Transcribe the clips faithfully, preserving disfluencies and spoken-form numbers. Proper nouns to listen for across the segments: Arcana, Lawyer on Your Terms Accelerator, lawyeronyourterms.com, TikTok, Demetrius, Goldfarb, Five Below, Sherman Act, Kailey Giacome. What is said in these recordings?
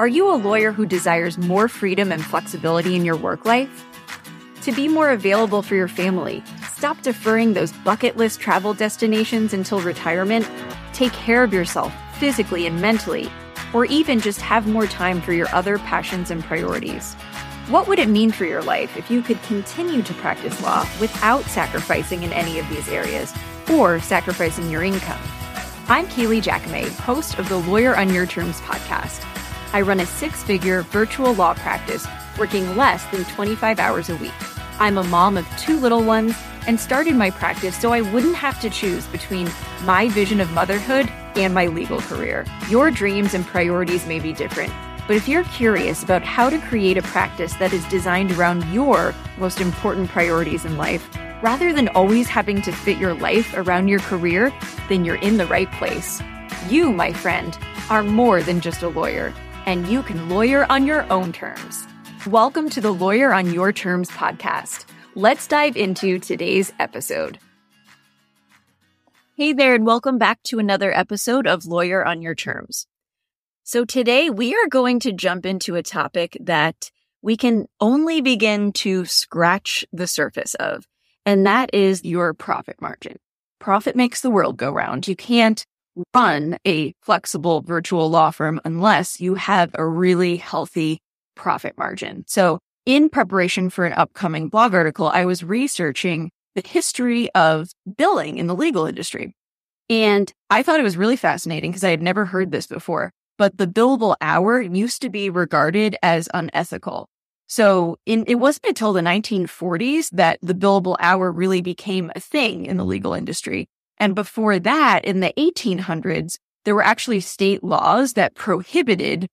Are you a lawyer who desires more freedom and flexibility in your work life? To be more available for your family, stop deferring those bucket list travel destinations until retirement, take care of yourself physically and mentally, or even just have more time for your other passions and priorities. What would it mean for your life if you could continue to practice law without sacrificing in any of these areas or sacrificing your income? I'm Kailey Giacome, host of the Lawyer on Your Terms podcast. I run a six-figure virtual law practice working less than twenty-five hours a week. I'm a mom of two little ones and started my practice so I wouldn't have to choose between my vision of motherhood and my legal career. Your dreams and priorities may be different, but if you're curious about how to create a practice that is designed around your most important priorities in life, rather than always having to fit your life around your career, then you're in the right place. You, my friend, are more than just a lawyer, and you can lawyer on your own terms. Welcome to the Lawyer on Your Terms podcast. Let's dive into today's episode. Hey there, and welcome back to another episode of Lawyer on Your Terms. So today we are going to jump into a topic that we can only begin to scratch the surface of, and that is your profit margin. Profit makes the world go round. You can't run a flexible virtual law firm unless you have a really healthy profit margin. So in preparation for an upcoming blog article, I was researching the history of billing in the legal industry. And I thought it was really fascinating because I had never heard this before, but the billable hour used to be regarded as unethical. So in, it wasn't until the nineteen forties that the billable hour really became a thing in the legal industry. And before that, in the eighteen hundreds, there were actually state laws that prohibited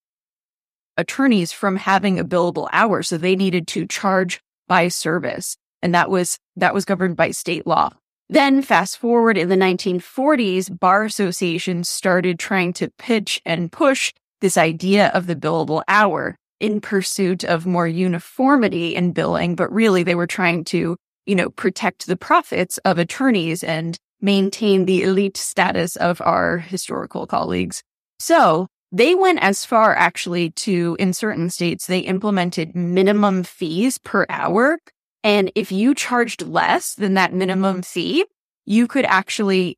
attorneys from having a billable hour. So they needed to charge by service. And that was that was governed by state law. Then fast forward in the nineteen forties, bar associations started trying to pitch and push this idea of the billable hour in pursuit of more uniformity in billing. But really, they were trying to, you know, protect the profits of attorneys and maintain the elite status of our historical colleagues. So they went as far, actually, to, in certain states, they implemented minimum fees per hour. And if you charged less than that minimum fee, you could actually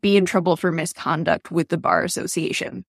be in trouble for misconduct with the bar association.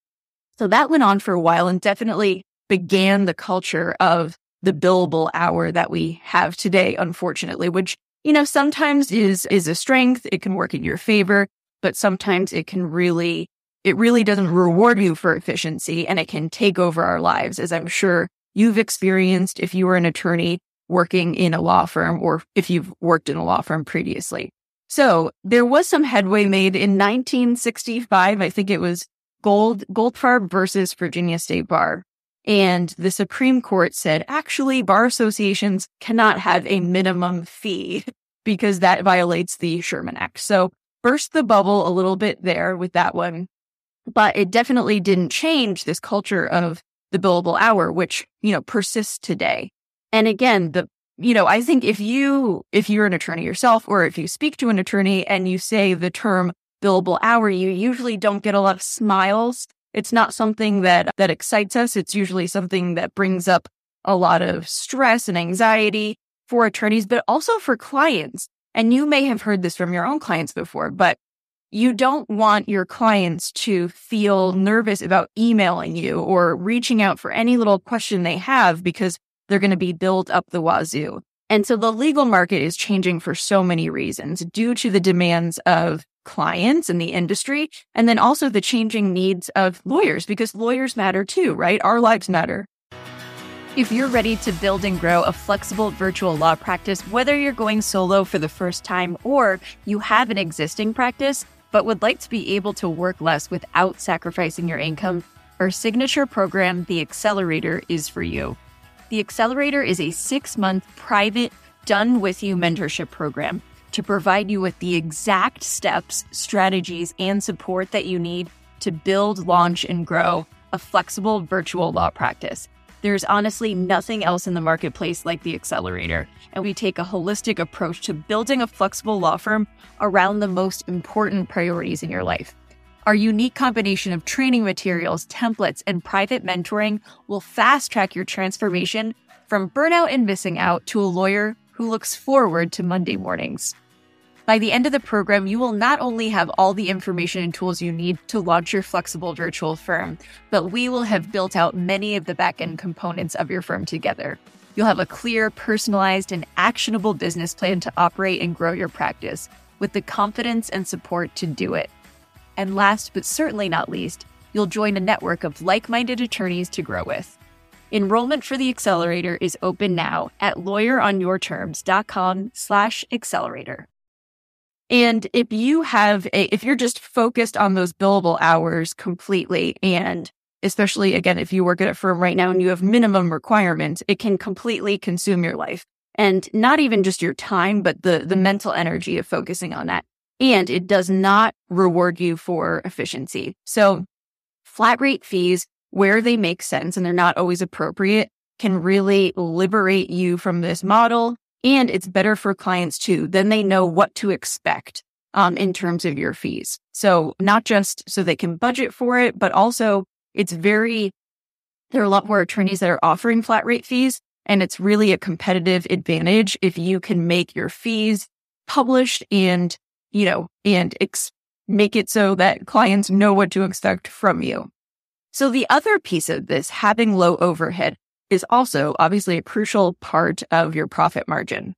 So that went on for a while and definitely began the culture of the billable hour that we have today, unfortunately, which, you know, sometimes is is a strength. It can work in your favor, but sometimes it can really, it really doesn't reward you for efficiency, and it can take over our lives, as I'm sure you've experienced if you were an attorney working in a law firm, or if you've worked in a law firm previously. So there was some headway made in nineteen sixty-five. I think it was Gold Goldfarb versus Virginia State Bar. And the Supreme Court said, actually, bar associations cannot have a minimum fee because that violates the Sherman Act. So burst the bubble a little bit there with that one. But it definitely didn't change this culture of the billable hour, which, you know, persists today. And again, the you know, I think if you if you're an attorney yourself, or if you speak to an attorney and you say the term billable hour, you usually don't get a lot of smiles. It's not something that that excites us. It's usually something that brings up a lot of stress and anxiety for attorneys, but also for clients. And you may have heard this from your own clients before, but you don't want your clients to feel nervous about emailing you or reaching out for any little question they have, because they're going to be billed up the wazoo. And so the legal market is changing for so many reasons due to the demands of clients and the industry, and then also the changing needs of lawyers, because lawyers matter too, right? Our lives matter. If you're ready to build and grow a flexible virtual law practice, whether you're going solo for the first time or you have an existing practice but would like to be able to work less without sacrificing your income, our signature program, The Accelerator, is for you. The Accelerator is a six-month private, done-with-you mentorship program to provide you with the exact steps, strategies, and support that you need to build, launch, and grow a flexible virtual law practice. There's honestly nothing else in the marketplace like the Accelerator, and we take a holistic approach to building a flexible law firm around the most important priorities in your life. Our unique combination of training materials, templates, and private mentoring will fast-track your transformation from burnout and missing out to a lawyer who looks forward to Monday mornings. By the end of the program, you will not only have all the information and tools you need to launch your flexible virtual firm, but we will have built out many of the back-end components of your firm together. You'll have a clear, personalized, and actionable business plan to operate and grow your practice with the confidence and support to do it. And last, but certainly not least, you'll join a network of like-minded attorneys to grow with. Enrollment for the Accelerator is open now at lawyer on your terms dot com slash accelerator. And if you have, a, if you're just focused on those billable hours completely, and especially, again, if you work at a firm right now and you have minimum requirements, it can completely consume your life. And not even just your time, but the, the mental energy of focusing on that. And it does not reward you for efficiency. So flat rate fees, where they make sense and they're not always appropriate, can really liberate you from this model. And it's better for clients too. Then they know what to expect um, in terms of your fees. So not just so they can budget for it, but also it's very, there are a lot more attorneys that are offering flat rate fees. And it's really a competitive advantage if you can make your fees published and, you know, and ex- make it so that clients know what to expect from you. So the other piece of this, having low overhead, is also obviously a crucial part of your profit margin.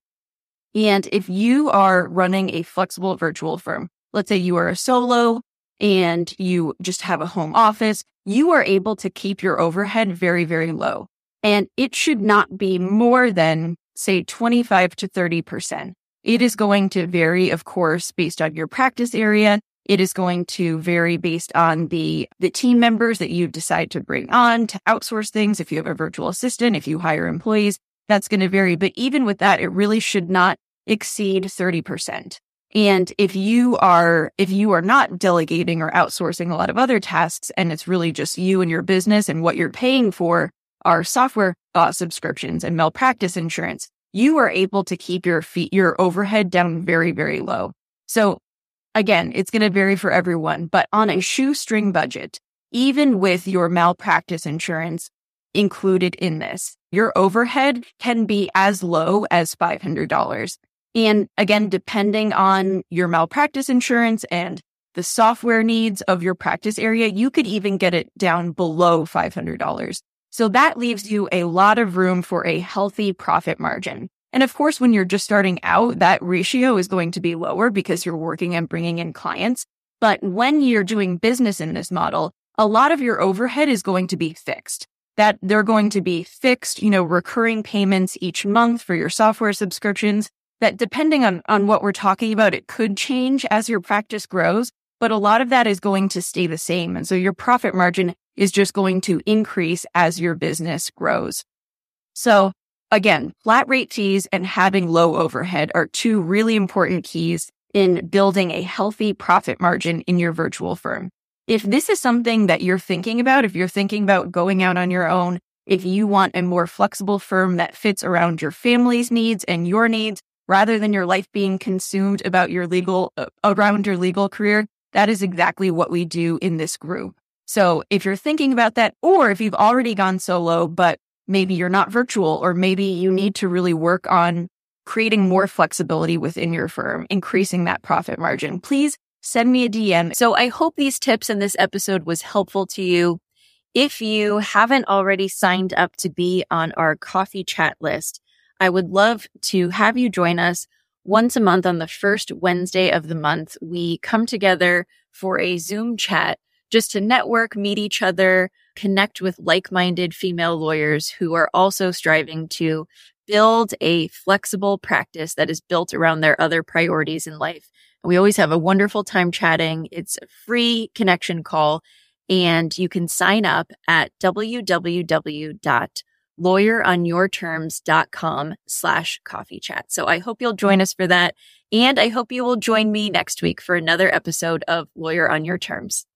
And if you are running a flexible virtual firm, let's say you are a solo and you just have a home office, you are able to keep your overhead very, very low. And it should not be more than, say, twenty-five to thirty percent. It is going to vary, of course, based on your practice area. It is going to vary based on the, the team members that you decide to bring on to outsource things. If you have a virtual assistant, if you hire employees, that's going to vary. But even with that, it really should not exceed thirty percent. And if you are, if you are not delegating or outsourcing a lot of other tasks, and it's really just you and your business and what you're paying for are software uh, subscriptions and malpractice insurance, you are able to keep your fee- your overhead down very, very low. So again, it's going to vary for everyone, but on a shoestring budget, even with your malpractice insurance included in this, your overhead can be as low as five hundred dollars. And again, depending on your malpractice insurance and the software needs of your practice area, you could even get it down below five hundred dollars. So that leaves you a lot of room for a healthy profit margin. And of course, when you're just starting out, that ratio is going to be lower because you're working and bringing in clients. But when you're doing business in this model, a lot of your overhead is going to be fixed. That they're going to be fixed, you know, recurring payments each month for your software subscriptions that, depending on, on what we're talking about, it could change as your practice grows, but a lot of that is going to stay the same. And so your profit margin is just going to increase as your business grows. So again, flat rate fees and having low overhead are two really important keys in building a healthy profit margin in your virtual firm. If this is something that you're thinking about, if you're thinking about going out on your own, if you want a more flexible firm that fits around your family's needs and your needs, rather than your life being consumed about your legal uh, around your legal career, that is exactly what we do in this group. So if you're thinking about that, or if you've already gone solo, but maybe you're not virtual, or maybe you need to really work on creating more flexibility within your firm, increasing that profit margin, please send me a D M. So I hope these tips in this episode was helpful to you. If you haven't already signed up to be on our coffee chat list, I would love to have you join us once a month on the first Wednesday of the month. We come together for a Zoom chat just to network, meet each other, connect with like-minded female lawyers who are also striving to build a flexible practice that is built around their other priorities in life. And we always have a wonderful time chatting. It's a free connection call, and you can sign up at www.lawyeronyourterms.com slash coffee chat. So I hope you'll join us for that. And I hope you will join me next week for another episode of Lawyer on Your Terms.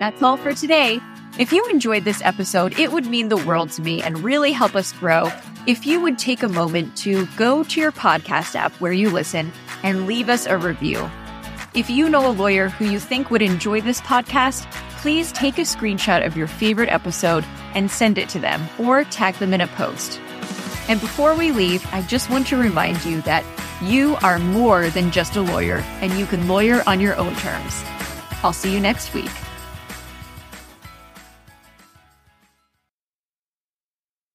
That's all for today. If you enjoyed this episode, it would mean the world to me and really help us grow if you would take a moment to go to your podcast app where you listen and leave us a review. If you know a lawyer who you think would enjoy this podcast, please take a screenshot of your favorite episode and send it to them or tag them in a post. And before we leave, I just want to remind you that you are more than just a lawyer, and you can lawyer on your own terms. I'll see you next week.